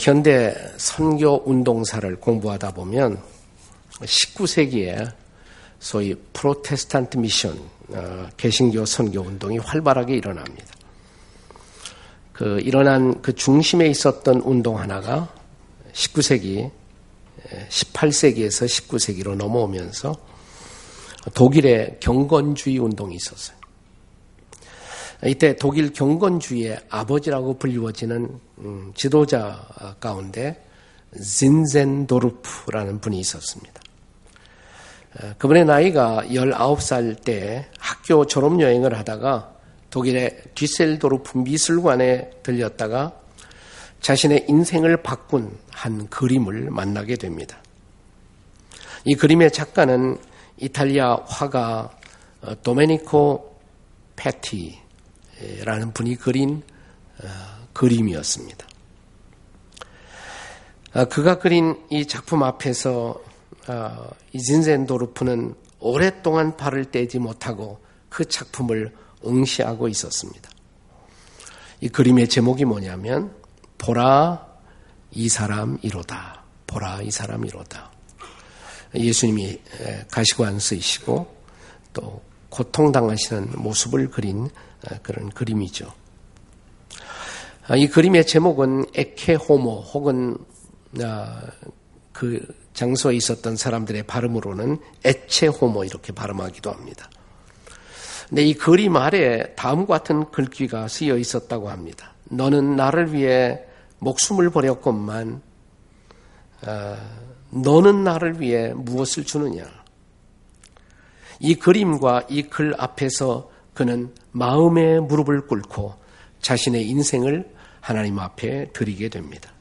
현대 선교 운동사를 공부하다 보면 19세기에 소위 프로테스탄트 미션, 개신교 선교 운동이 활발하게 일어납니다. 그 일어난 그 중심에 있었던 운동 하나가 19세기, 18세기에서 19세기로 넘어오면서 독일의 경건주의 운동이 있었어요. 이때 독일 경건주의의 아버지라고 불리워지는 지도자 가운데 진젠도르프라는 분이 있었습니다. 그분의 나이가 19살 때 학교 졸업여행을 하다가 독일의 뒤셀도르프 미술관에 들렸다가 자신의 인생을 바꾼 한 그림을 만나게 됩니다. 이 그림의 작가는 이탈리아 화가 도메니코 페티 라는 분이 그린 그림이었습니다. 그가 그린 이 작품 앞에서 이 진젠도르프는 오랫동안 발을 떼지 못하고 그 작품을 응시하고 있었습니다. 이 그림의 제목이 뭐냐면 보라 이 사람 이로다. 보라 이 사람 이로다. 예수님이 가시관 쓰이시고 또 고통당하시는 모습을 그린 그런 그림이죠. 이 그림의 제목은 에케 호모 혹은 그 장소에 있었던 사람들의 발음으로는 에체 호모 이렇게 발음하기도 합니다. 근데 이 그림 아래 다음과 같은 글귀가 쓰여 있었다고 합니다. 너는 나를 위해 목숨을 버렸건만 너는 나를 위해 무엇을 주느냐. 이 그림과 이 글 앞에서 그는 마음의 무릎을 꿇고 자신의 인생을 하나님 앞에 드리게 됩니다.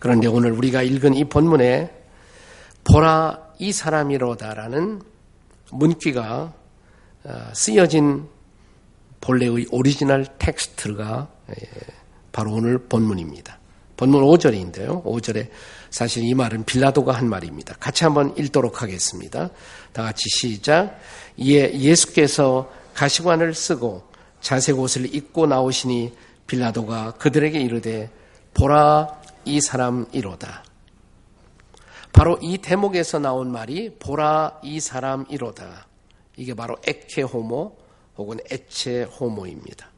그런데 오늘 우리가 읽은 이 본문에 보라 이 사람이로다라는 문귀가 쓰여진 본래의 오리지널 텍스트가 바로 오늘 본문입니다. 본문 5절인데요. 5절에 사실 이 말은 빌라도가 한 말입니다. 같이 한번 읽도록 하겠습니다. 다 같이 시작. 이에 예수께서 가시관을 쓰고 자색옷을 입고 나오시니 빌라도가 그들에게 이르되 보라 이 사람이로다. 바로 이 대목에서 나온 말이 보라 이 사람이로다. 이게 바로 에케 호모 혹은 에체 호모입니다.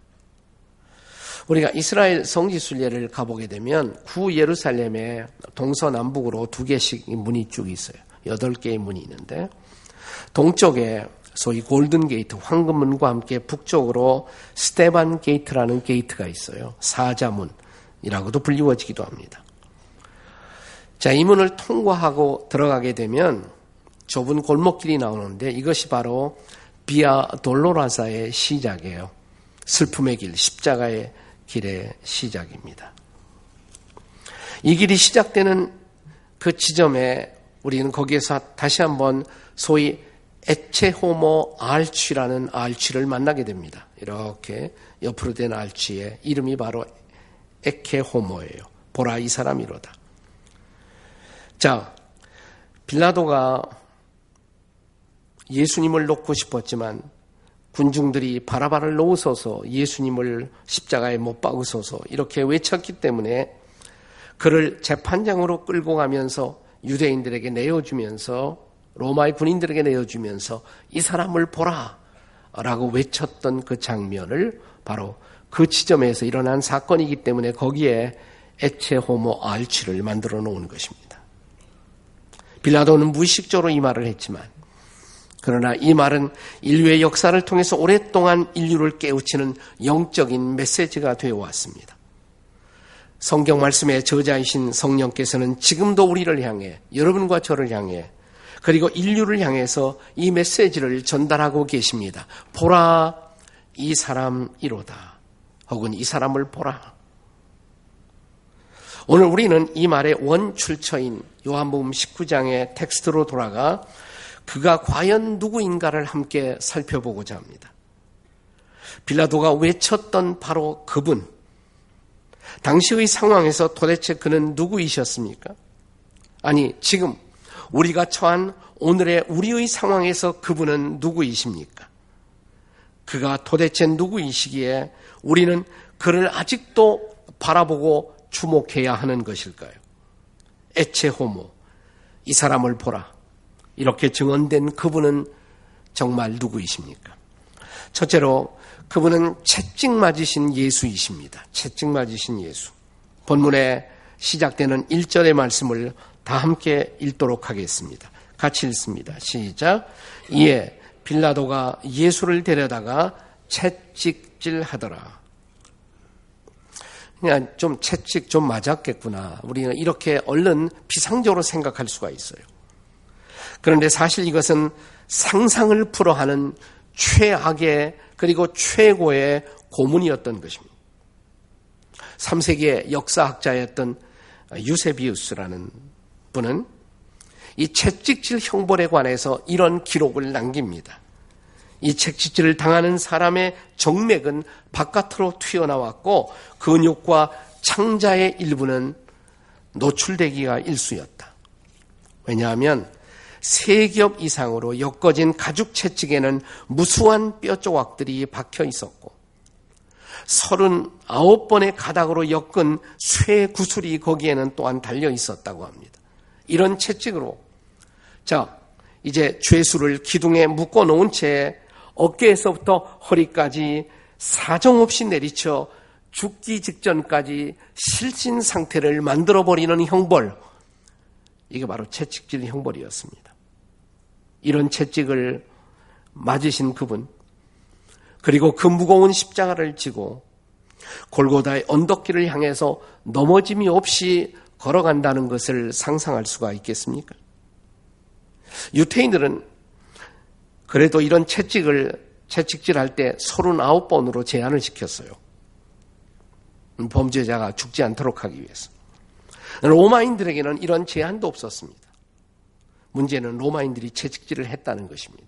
우리가 이스라엘 성지 순례를 가보게 되면 구 예루살렘에 동서남북으로 두 개씩 문이 쭉 있어요. 8개의 문이 있는데 동쪽에 소위 골든 게이트, 황금문과 함께 북쪽으로 스테반 게이트라는 게이트가 있어요. 사자문이라고도 불리워지기도 합니다. 자, 이 문을 통과하고 들어가게 되면 좁은 골목길이 나오는데 이것이 바로 비아 돌로라사의 시작이에요. 슬픔의 길, 십자가의 길의 시작입니다. 이 길이 시작되는 그 지점에 우리는 거기에서 다시 한번 소위 에체 호모 알취라는 알취를 만나게 됩니다. 이렇게 옆으로 된 알취의 이름이 바로 에케 호모예요. 보라 이 사람이로다. 자, 빌라도가 예수님을 놓고 싶었지만 군중들이 바라바를 놓으소서, 예수님을 십자가에 못 박으소서 이렇게 외쳤기 때문에 그를 재판장으로 끌고 가면서 유대인들에게 내어주면서 로마의 군인들에게 내어주면서 이 사람을 보라 라고 외쳤던 그 장면을 바로 그 지점에서 일어난 사건이기 때문에 거기에 에체 호모 알취를 만들어 놓은 것입니다. 빌라도는 무의식적으로 이 말을 했지만 그러나 이 말은 인류의 역사를 통해서 오랫동안 인류를 깨우치는 영적인 메시지가 되어왔습니다. 성경 말씀의 저자이신 성령께서는 지금도 우리를 향해, 여러분과 저를 향해, 그리고 인류를 향해서 이 메시지를 전달하고 계십니다. 보라, 이 사람이로다. 혹은 이 사람을 보라. 오늘 우리는 이 말의 원출처인 요한복음 19장의 텍스트로 돌아가 그가 과연 누구인가를 함께 살펴보고자 합니다. 빌라도가 외쳤던 바로 그분, 당시의 상황에서 도대체 그는 누구이셨습니까? 아니, 지금 우리가 처한 오늘의 우리의 상황에서 그분은 누구이십니까? 그가 도대체 누구이시기에 우리는 그를 아직도 바라보고 주목해야 하는 것일까요? 에케 호모, 이 사람을 보라. 이렇게 증언된 그분은 정말 누구이십니까? 첫째로 그분은 채찍맞으신 예수이십니다. 채찍맞으신 예수. 본문에 시작되는 1절의 말씀을 다 함께 읽도록 하겠습니다. 같이 읽습니다. 시작. 이에 빌라도가 예수를 데려다가 채찍질하더라. 그냥 좀 채찍 좀 맞았겠구나. 우리는 이렇게 얼른 비상적으로 생각할 수가 있어요. 그런데 사실 이것은 상상을 불허하는 최악의 그리고 최고의 고문이었던 것입니다. 3세기의 역사학자였던 유세비우스라는 분은 이 채찍질 형벌에 관해서 이런 기록을 남깁니다. 이 채찍질을 당하는 사람의 정맥은 바깥으로 튀어나왔고 근육과 창자의 일부는 노출되기가 일쑤였다. 왜냐하면 세 겹 이상으로 엮어진 가죽 채찍에는 무수한 뼈 조각들이 박혀 있었고 39번의 가닥으로 엮은 쇠 구슬이 거기에는 또한 달려 있었다고 합니다. 이런 채찍으로 자 이제 죄수를 기둥에 묶어놓은 채 어깨에서부터 허리까지 사정없이 내리쳐 죽기 직전까지 실신 상태를 만들어버리는 형벌, 이게 바로 채찍질 형벌이었습니다. 이런 채찍을 맞으신 그분, 그리고 그 무거운 십자가를 지고 골고다의 언덕길을 향해서 넘어짐이 없이 걸어간다는 것을 상상할 수가 있겠습니까? 유태인들은 그래도 이런 채찍질할 때 39번으로 제한을 시켰어요. 범죄자가 죽지 않도록 하기 위해서. 로마인들에게는 이런 제한도 없었습니다. 문제는 로마인들이 채찍질을 했다는 것입니다.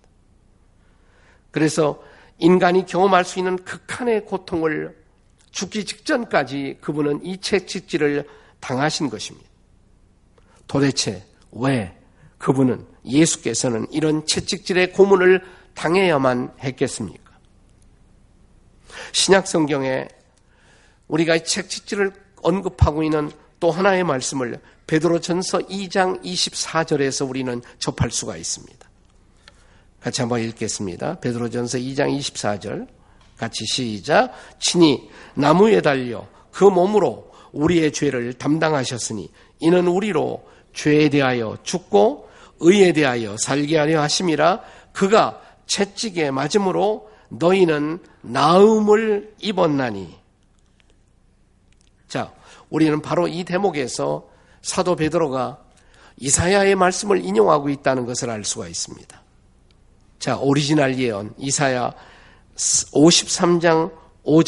그래서 인간이 경험할 수 있는 극한의 고통을 죽기 직전까지 그분은 이 채찍질을 당하신 것입니다. 도대체 왜 그분은, 예수께서는 이런 채찍질의 고문을 당해야만 했겠습니까? 신약 성경에 우리가 이 채찍질을 언급하고 있는 또 하나의 말씀을 베드로전서 2장 24절에서 우리는 접할 수가 있습니다. 같이 한번 읽겠습니다. 베드로전서 2장 24절 같이 시작. 친히 나무에 달려 그 몸으로 우리의 죄를 담당하셨으니 이는 우리로 죄에 대하여 죽고 의에 대하여 살게 하려 하심이라. 그가 채찍에 맞음으로 너희는 나음을 입었나니. 자, 우리는 바로 이 대목에서 사도 베드로가 이사야의 말씀을 인용하고 있다는 것을 알 수가 있습니다. 자, 오리지널 예언 이사야 53장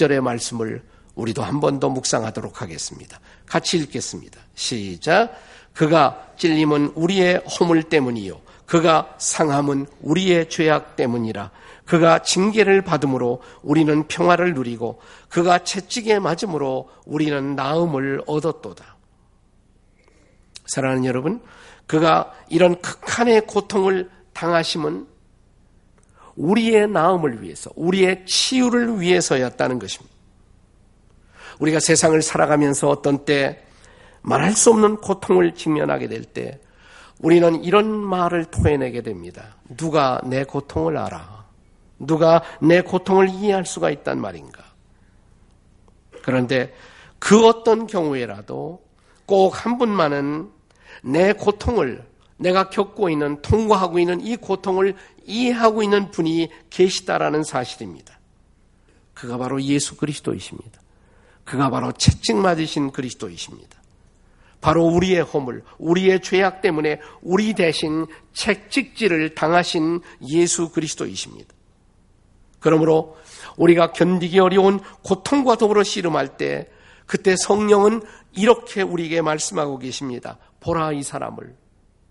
5절의 말씀을 우리도 한 번 더 묵상하도록 하겠습니다. 같이 읽겠습니다. 시작. 그가 찔림은 우리의 허물 때문이요 그가 상함은 우리의 죄악 때문이라. 그가 징계를 받음으로 우리는 평화를 누리고 그가 채찍에 맞음으로 우리는 나음을 얻었도다. 사랑하는 여러분, 그가 이런 극한의 고통을 당하심은 우리의 나음을 위해서, 우리의 치유를 위해서였다는 것입니다. 우리가 세상을 살아가면서 어떤 때 말할 수 없는 고통을 직면하게 될 때 우리는 이런 말을 토해내게 됩니다. 누가 내 고통을 알아? 누가 내 고통을 이해할 수가 있단 말인가? 그런데 그 어떤 경우에라도 꼭 한 분만은 내 고통을, 내가 겪고 있는, 통과하고 있는 이 고통을 이해하고 있는 분이 계시다라는 사실입니다. 그가 바로 예수 그리스도이십니다. 그가 바로 채찍 맞으신 그리스도이십니다. 바로 우리의 허물, 우리의 죄악 때문에 우리 대신 채찍질을 당하신 예수 그리스도이십니다. 그러므로 우리가 견디기 어려운 고통과 더불어 씨름할 때 그때 성령은 이렇게 우리에게 말씀하고 계십니다. 보라, 이 사람을,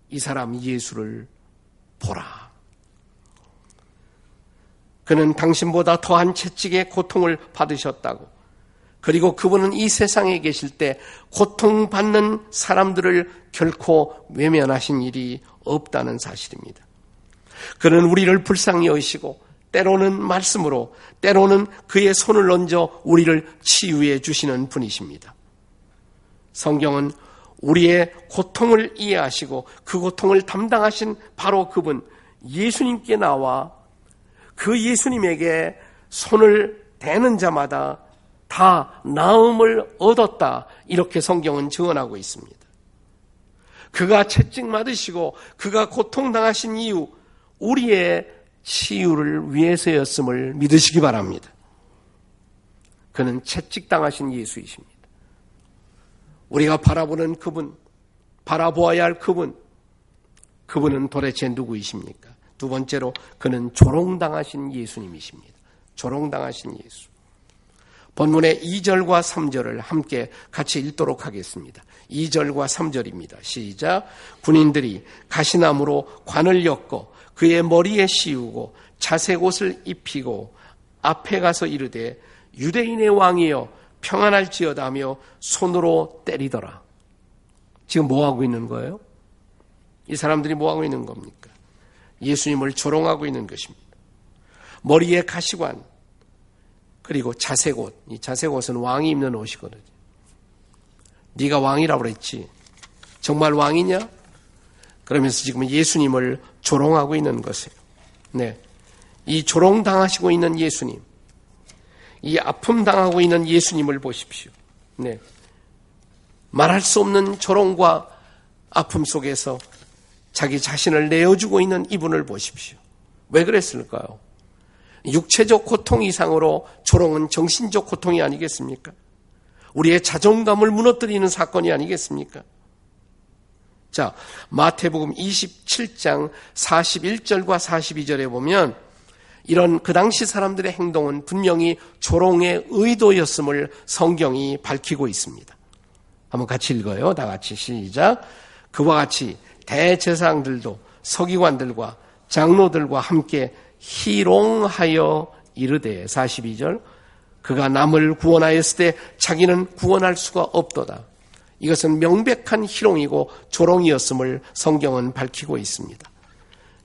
이 사람 예수를 보라. 그는 당신보다 더한 채찍의 고통을 받으셨다고. 그리고 그분은 이 세상에 계실 때 고통받는 사람들을 결코 외면하신 일이 없다는 사실입니다. 그는 우리를 불쌍히 여기시고 때로는 말씀으로, 때로는 그의 손을 얹어 우리를 치유해 주시는 분이십니다. 성경은 우리의 고통을 이해하시고 그 고통을 담당하신 바로 그분 예수님께 나와 그 예수님에게 손을 대는 자마다 다 나음을 얻었다, 이렇게 성경은 증언하고 있습니다. 그가 채찍맞으시고 그가 고통당하신 이유, 우리의 치유를 위해서였음을 믿으시기 바랍니다. 그는 채찍당하신 예수이십니다. 우리가 바라보는 그분, 바라보아야 할 그분, 그분은 도대체 누구이십니까? 두 번째로, 그는 조롱당하신 예수님이십니다. 조롱당하신 예수. 본문의 2절과 3절을 함께 같이 읽도록 하겠습니다. 2절과 3절입니다. 시작. 군인들이 가시나무로 관을 엮어 그의 머리에 씌우고 자색옷을 입히고 앞에 가서 이르되 유대인의 왕이여 평안할지어다며 손으로 때리더라. 지금 뭐하고 있는 거예요? 이 사람들이 뭐하고 있는 겁니까? 예수님을 조롱하고 있는 것입니다. 머리에 가시관, 그리고 자색옷, 이 자색옷은 왕이 입는 옷이거든요. 네가 왕이라고 그랬지, 정말 왕이냐? 그러면서 지금 예수님을 조롱하고 있는 것이에요. 네, 이 조롱당하시고 있는 예수님, 이 아픔당하고 있는 예수님을 보십시오. 네, 말할 수 없는 조롱과 아픔 속에서 자기 자신을 내어주고 있는 이분을 보십시오. 왜 그랬을까요? 육체적 고통 이상으로 조롱은 정신적 고통이 아니겠습니까? 우리의 자존감을 무너뜨리는 사건이 아니겠습니까? 자, 마태복음 27장 41절과 42절에 보면 이런 그 당시 사람들의 행동은 분명히 조롱의 의도였음을 성경이 밝히고 있습니다. 한번 같이 읽어요. 다 같이 시작. 그와 같이 대제사장들도 서기관들과 장로들과 함께 희롱하여 이르되, 42절, 그가 남을 구원하였을 때 자기는 구원할 수가 없도다. 이것은 명백한 희롱이고 조롱이었음을 성경은 밝히고 있습니다.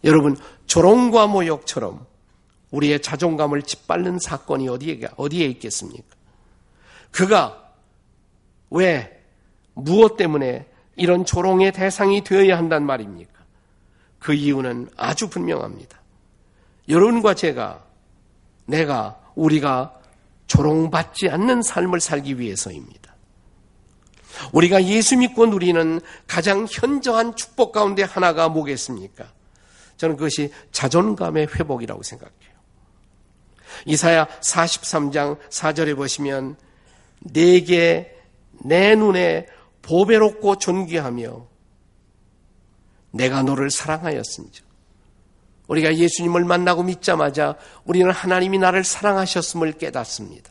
여러분, 조롱과 모욕처럼 우리의 자존감을 짓밟는 사건이 어디에 있겠습니까? 그가 왜, 무엇 때문에 이런 조롱의 대상이 되어야 한단 말입니까? 그 이유는 아주 분명합니다. 여러분과 제가, 내가, 우리가 조롱받지 않는 삶을 살기 위해서입니다. 우리가 예수 믿고 누리는 가장 현저한 축복 가운데 하나가 뭐겠습니까? 저는 그것이 자존감의 회복이라고 생각해요. 이사야 43장 4절에 보시면 내게 내 눈에 보배롭고 존귀하며 내가 너를 사랑하였은즉. 우리가 예수님을 만나고 믿자마자 우리는 하나님이 나를 사랑하셨음을 깨닫습니다.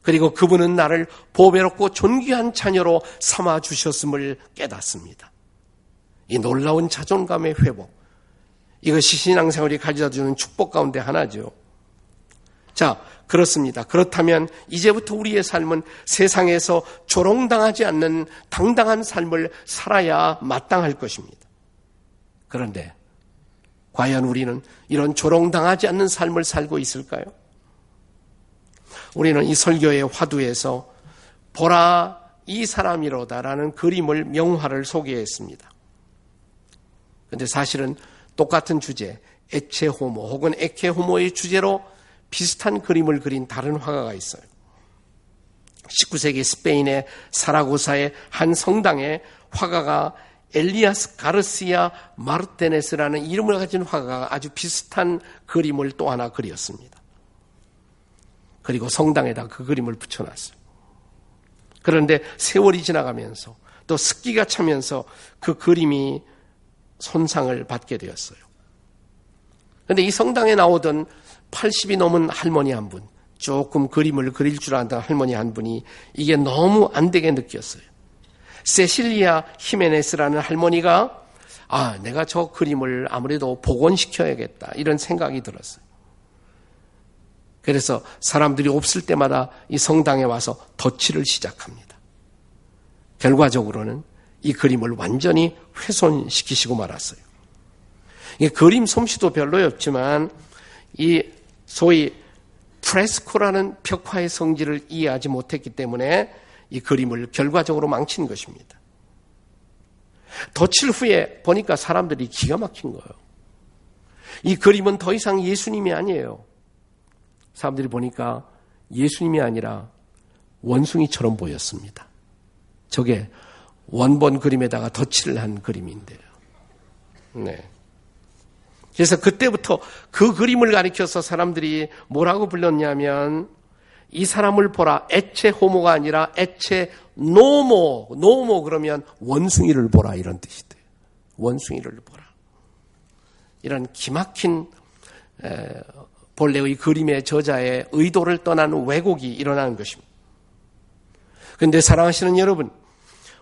그리고 그분은 나를 보배롭고 존귀한 자녀로 삼아주셨음을 깨닫습니다. 이 놀라운 자존감의 회복, 이것이 신앙생활이 가져다주는 축복 가운데 하나죠. 자, 그렇습니다. 그렇다면 이제부터 우리의 삶은 세상에서 조롱당하지 않는 당당한 삶을 살아야 마땅할 것입니다. 그런데 과연 우리는 이런 조롱당하지 않는 삶을 살고 있을까요? 우리는 이 설교의 화두에서 보라 이 사람이로다라는 그림을, 명화를 소개했습니다. 그런데 사실은 똑같은 주제, 에체 호모 혹은 에케 호모의 주제로 비슷한 그림을 그린 다른 화가가 있어요. 19세기 스페인의 사라고사의 한 성당에 화가가 엘리아스 가르시아 마르테네스라는 이름을 가진 화가가 아주 비슷한 그림을 또 하나 그렸습니다. 그리고 성당에다 그 그림을 붙여놨어요. 그런데 세월이 지나가면서 또 습기가 차면서 그 그림이 손상을 받게 되었어요. 그런데 이 성당에 나오던 80이 넘은 할머니 한 분, 조금 그림을 그릴 줄 아는 할머니 한 분이 이게 너무 안 되게 느꼈어요. 세실리아 히메네스라는 할머니가, 아, 내가 저 그림을 아무래도 복원시켜야겠다, 이런 생각이 들었어요. 그래서 사람들이 없을 때마다 이 성당에 와서 덧칠을 시작합니다. 결과적으로는 이 그림을 완전히 훼손시키시고 말았어요. 이 그림 솜씨도 별로였지만 이 소위 프레스코라는 벽화의 성질을 이해하지 못했기 때문에 이 그림을 결과적으로 망친 것입니다. 덧칠 후에 보니까 사람들이 기가 막힌 거예요. 이 그림은 더 이상 예수님이 아니에요. 사람들이 보니까 예수님이 아니라 원숭이처럼 보였습니다. 저게 원본 그림에다가 덧칠을 한 그림인데요. 네. 그래서 그때부터 그 그림을 가리켜서 사람들이 뭐라고 불렀냐면, 이 사람을 보라, 에케 호모가 아니라 에케 노모, 노모 그러면 원숭이를 보라 이런 뜻이 돼요. 원숭이를 보라. 이런 기막힌 본래의 그림의 저자의 의도를 떠나는 왜곡이 일어나는 것입니다. 그런데 사랑하시는 여러분,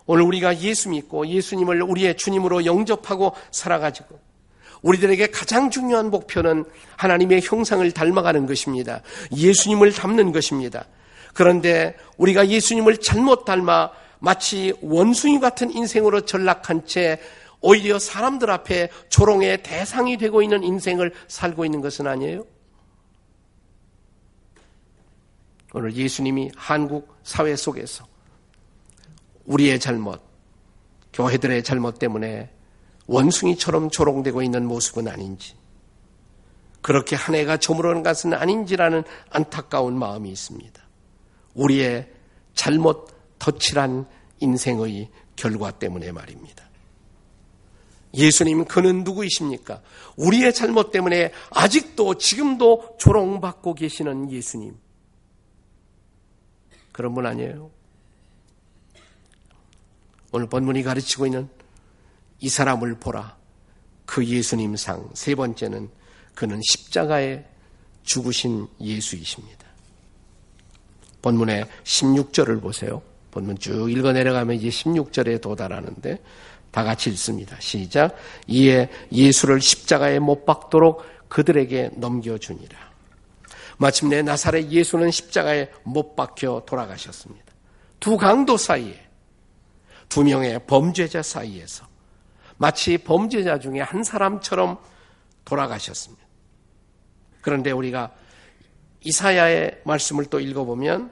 오늘 우리가 예수 믿고 예수님을 우리의 주님으로 영접하고 살아가지고 우리들에게 가장 중요한 목표는 하나님의 형상을 닮아가는 것입니다. 예수님을 닮는 것입니다. 그런데 우리가 예수님을 잘못 닮아 마치 원숭이 같은 인생으로 전락한 채 오히려 사람들 앞에 조롱의 대상이 되고 있는 인생을 살고 있는 것은 아니에요? 오늘 예수님이 한국 사회 속에서 우리의 잘못, 교회들의 잘못 때문에 원숭이처럼 조롱되고 있는 모습은 아닌지, 그렇게 한 해가 저물어가는 것은 아닌지라는 안타까운 마음이 있습니다. 우리의 잘못 덧칠한 인생의 결과 때문에 말입니다. 예수님, 그는 누구이십니까? 우리의 잘못 때문에 아직도 지금도 조롱받고 계시는 예수님. 그런 분 아니에요? 오늘 본문이 가르치고 있는 이 사람을 보라, 그 예수님 상. 세 번째는 그는 십자가에 죽으신 예수이십니다. 본문의 16절을 보세요. 본문 쭉 읽어 내려가면 이제 16절에 도달하는데 다 같이 읽습니다. 시작. 이에 예수를 십자가에 못 박도록 그들에게 넘겨주니라. 마침내 나사렛 예수는 십자가에 못 박혀 돌아가셨습니다. 두 강도 사이에, 두 명의 범죄자 사이에서 마치 범죄자 중에 한 사람처럼 돌아가셨습니다. 그런데 우리가 이사야의 말씀을 또 읽어보면,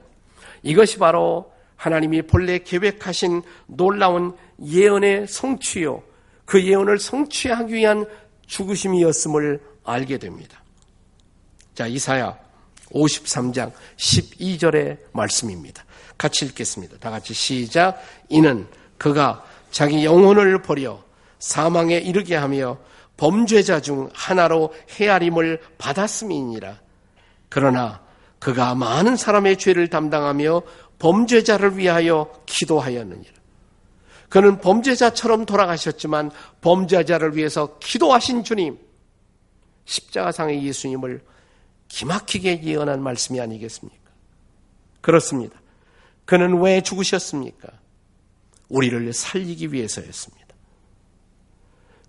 이것이 바로 하나님이 본래 계획하신 놀라운 예언의 성취요, 그 예언을 성취하기 위한 죽으심이었음을 알게 됩니다. 자, 이사야 53장 12절의 말씀입니다. 같이 읽겠습니다. 다 같이 시작. 이는 그가 자기 영혼을 버려 사망에 이르게 하며 범죄자 중 하나로 헤아림을 받았음이니라. 그러나 그가 많은 사람의 죄를 담당하며 범죄자를 위하여 기도하였느니라. 그는 범죄자처럼 돌아가셨지만 범죄자를 위해서 기도하신 주님, 십자가상의 예수님을 기막히게 예언한 말씀이 아니겠습니까? 그렇습니다. 그는 왜 죽으셨습니까? 우리를 살리기 위해서였습니다.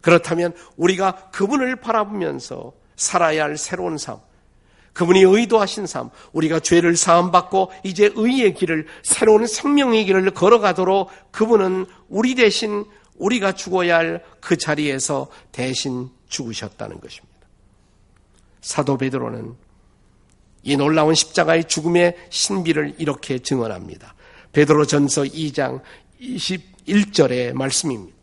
그렇다면 우리가 그분을 바라보면서 살아야 할 새로운 삶, 그분이 의도하신 삶, 우리가 죄를 사함받고 이제 의의 길을, 새로운 생명의 길을 걸어가도록 그분은 우리 대신 우리가 죽어야 할 그 자리에서 대신 죽으셨다는 것입니다. 사도 베드로는 이 놀라운 십자가의 죽음의 신비를 이렇게 증언합니다. 베드로전서 2장 21절의 말씀입니다.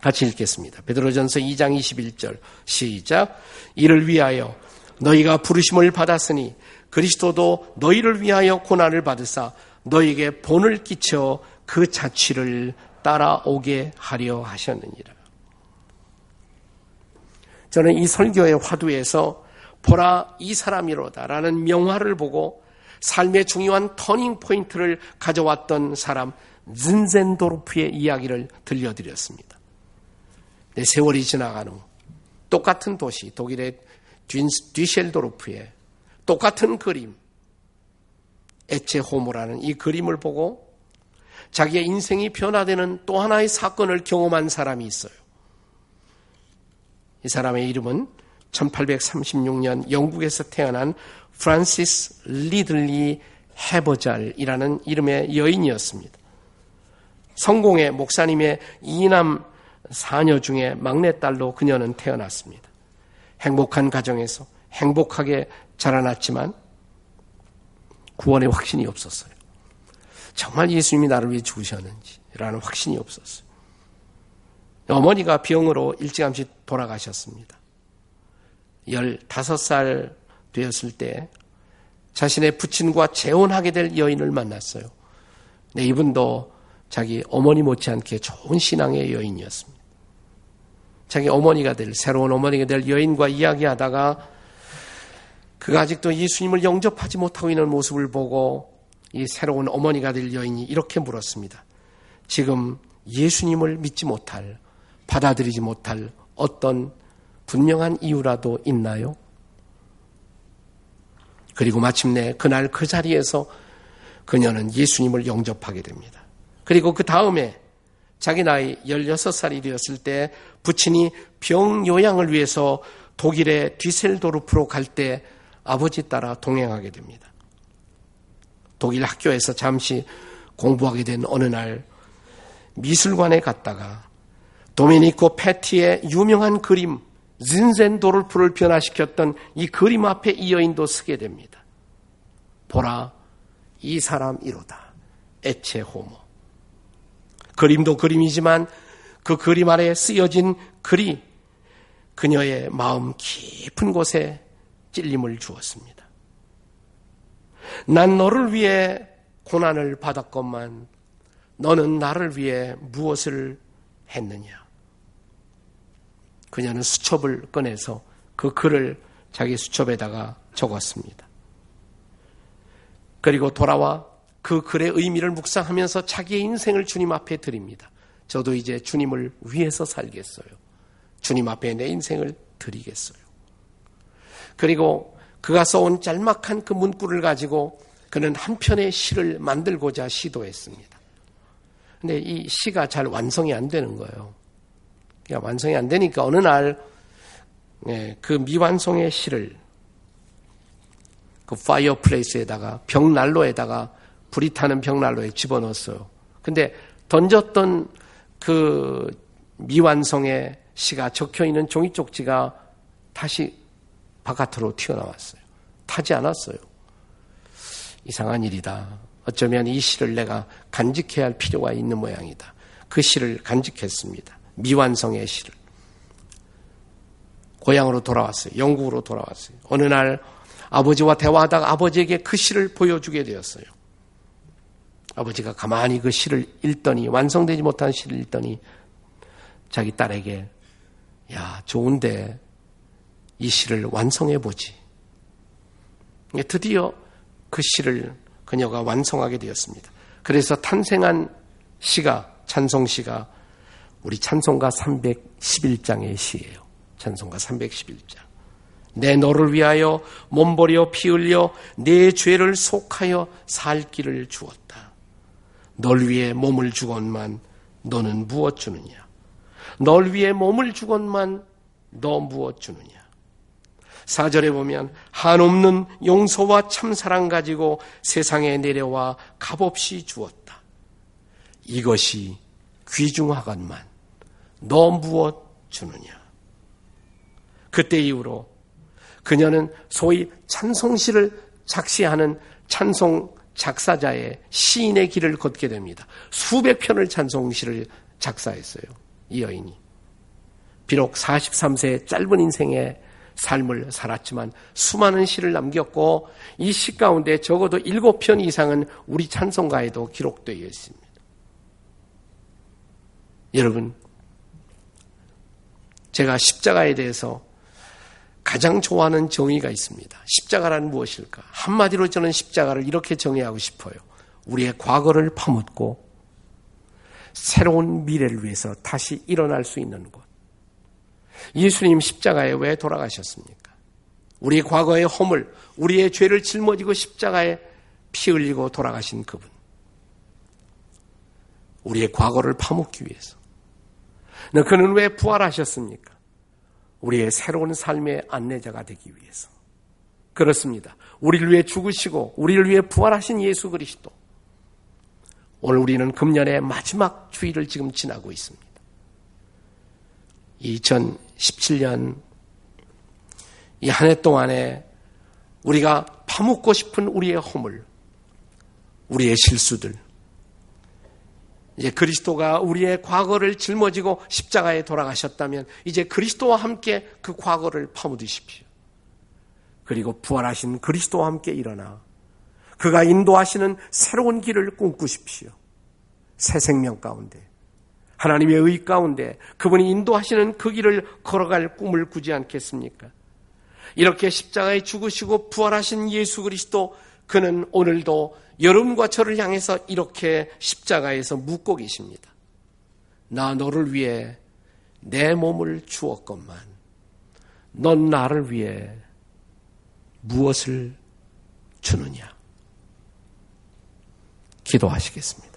같이 읽겠습니다. 베드로전서 2장 21절 시작. 이를 위하여 너희가 부르심을 받았으니 그리스도도 너희를 위하여 고난을 받으사 너희에게 본을 끼쳐 그 자취를 따라오게 하려 하셨느니라. 저는 이 설교의 화두에서 보라 이 사람이로다라는 명화를 보고 삶의 중요한 터닝 포인트를 가져왔던 사람 즌젠도르프의 이야기를 들려드렸습니다. 네, 세월이 지나간 후 똑같은 도시, 독일의 뒤셀도르프에 똑같은 그림, 에케 호모라는 이 그림을 보고 자기의 인생이 변화되는 또 하나의 사건을 경험한 사람이 있어요. 이 사람의 이름은 1836년 영국에서 태어난 프란시스 리들리 해버잘이라는 이름의 여인이었습니다. 성공의 목사님의 2남 4녀 중에 막내딸로 그녀는 태어났습니다. 행복한 가정에서 행복하게 자라났지만 구원의 확신이 없었어요. 정말 예수님이 나를 위해 죽으셨는지라는 확신이 없었어요. 어머니가 병으로 일찌감치 돌아가셨습니다. 15살 되었을 때 자신의 부친과 재혼하게 될 여인을 만났어요. 근데 이분도 자기 어머니 못지않게 좋은 신앙의 여인이었습니다. 자기 어머니가 될, 새로운 어머니가 될 여인과 이야기하다가 그가 아직도 예수님을 영접하지 못하고 있는 모습을 보고 이 새로운 어머니가 될 여인이 이렇게 물었습니다. 지금 예수님을 믿지 못할, 받아들이지 못할 어떤 분명한 이유라도 있나요? 그리고 마침내 그날 그 자리에서 그녀는 예수님을 영접하게 됩니다. 그리고 그 다음에 자기 나이 16살이 되었을 때 부친이 병 요양을 위해서 독일의 뒤셀도르프로 갈 때 아버지 따라 동행하게 됩니다. 독일 학교에서 잠시 공부하게 된 어느 날 미술관에 갔다가 도메니코 페티의 유명한 그림 zinzendorf를 변화시켰던 이 그림 앞에 이 여인도 서게 됩니다. 보라, 이 사람이로다. 에케 호모. 그림도 그림이지만 그 그림 아래에 쓰여진 글이 그녀의 마음 깊은 곳에 찔림을 주었습니다. 난 너를 위해 고난을 받았건만 너는 나를 위해 무엇을 했느냐. 그녀는 수첩을 꺼내서 그 글을 자기 수첩에다가 적었습니다. 그리고 돌아와 그 글의 의미를 묵상하면서 자기의 인생을 주님 앞에 드립니다. 저도 이제 주님을 위해서 살겠어요. 주님 앞에 내 인생을 드리겠어요. 그리고 그가 써온 짤막한 그 문구를 가지고 그는 한 편의 시를 만들고자 시도했습니다. 근데 이 시가 잘 완성이 안 되는 거예요. 완성이 안 되니까 어느 날 그 미완성의 시를 그 파이어플레이스에다가 벽난로에다가 불이 타는 벽난로에 집어넣었어요. 근데 던졌던 그 미완성의 시가 적혀있는 종이 쪽지가 다시 바깥으로 튀어나왔어요. 타지 않았어요. 이상한 일이다. 어쩌면 이 시를 내가 간직해야 할 필요가 있는 모양이다. 그 시를 간직했습니다. 미완성의 시를. 고향으로 돌아왔어요. 영국으로 돌아왔어요. 어느 날 아버지와 대화하다가 아버지에게 그 시를 보여주게 되었어요. 아버지가 가만히 그 시를 읽더니, 완성되지 못한 시를 읽더니 자기 딸에게, 야, 좋은데 이 시를 완성해보지. 드디어 그 시를 그녀가 완성하게 되었습니다. 그래서 탄생한 시가, 찬송시가 우리 찬송가 311장의 시예요. 찬송가 311장. 내 너를 위하여 몸버려 피 흘려 내 죄를 속하여 살 길을 주었다. 널 위해 몸을 주건만 너는 무엇 주느냐. 널 위해 몸을 주건만 너 무엇 주느냐. 4절에 보면 한없는 용서와 참사랑 가지고 세상에 내려와 값없이 주었다. 이것이 귀중하건만 너 무엇 주느냐. 그때 이후로 그녀는 소위 찬송시를 작시하는 찬송 작사자의, 시인의 길을 걷게 됩니다. 수백 편을 찬송시를 작사했어요. 이 여인이. 비록 43세의 짧은 인생의 삶을 살았지만 수많은 시를 남겼고 이 시 가운데 적어도 7편 이상은 우리 찬송가에도 기록되어 있습니다. 여러분, 제가 십자가에 대해서 가장 좋아하는 정의가 있습니다. 십자가란 무엇일까? 한마디로 저는 십자가를 이렇게 정의하고 싶어요. 우리의 과거를 파묻고 새로운 미래를 위해서 다시 일어날 수 있는 곳. 예수님 십자가에 왜 돌아가셨습니까? 우리의 과거의 허물, 우리의 죄를 짊어지고 십자가에 피 흘리고 돌아가신 그분. 우리의 과거를 파묻기 위해서. 그는 왜 부활하셨습니까? 우리의 새로운 삶의 안내자가 되기 위해서. 그렇습니다. 우리를 위해 죽으시고 우리를 위해 부활하신 예수 그리스도. 오늘 우리는 금년의 마지막 주일을 지금 지나고 있습니다. 2017년 이 한 해 동안에 우리가 파묻고 싶은 우리의 허물, 우리의 실수들, 이제 그리스도가 우리의 과거를 짊어지고 십자가에 돌아가셨다면 이제 그리스도와 함께 그 과거를 파묻으십시오. 그리고 부활하신 그리스도와 함께 일어나 그가 인도하시는 새로운 길을 꿈꾸십시오. 새 생명 가운데, 하나님의 의 가운데 그분이 인도하시는 그 길을 걸어갈 꿈을 꾸지 않겠습니까? 이렇게 십자가에 죽으시고 부활하신 예수 그리스도, 그는 오늘도 여러분과 저를 향해서 이렇게 십자가에서 묻고 계십니다. 나 너를 위해 내 몸을 주었건만 넌 나를 위해 무엇을 주느냐? 기도하시겠습니다.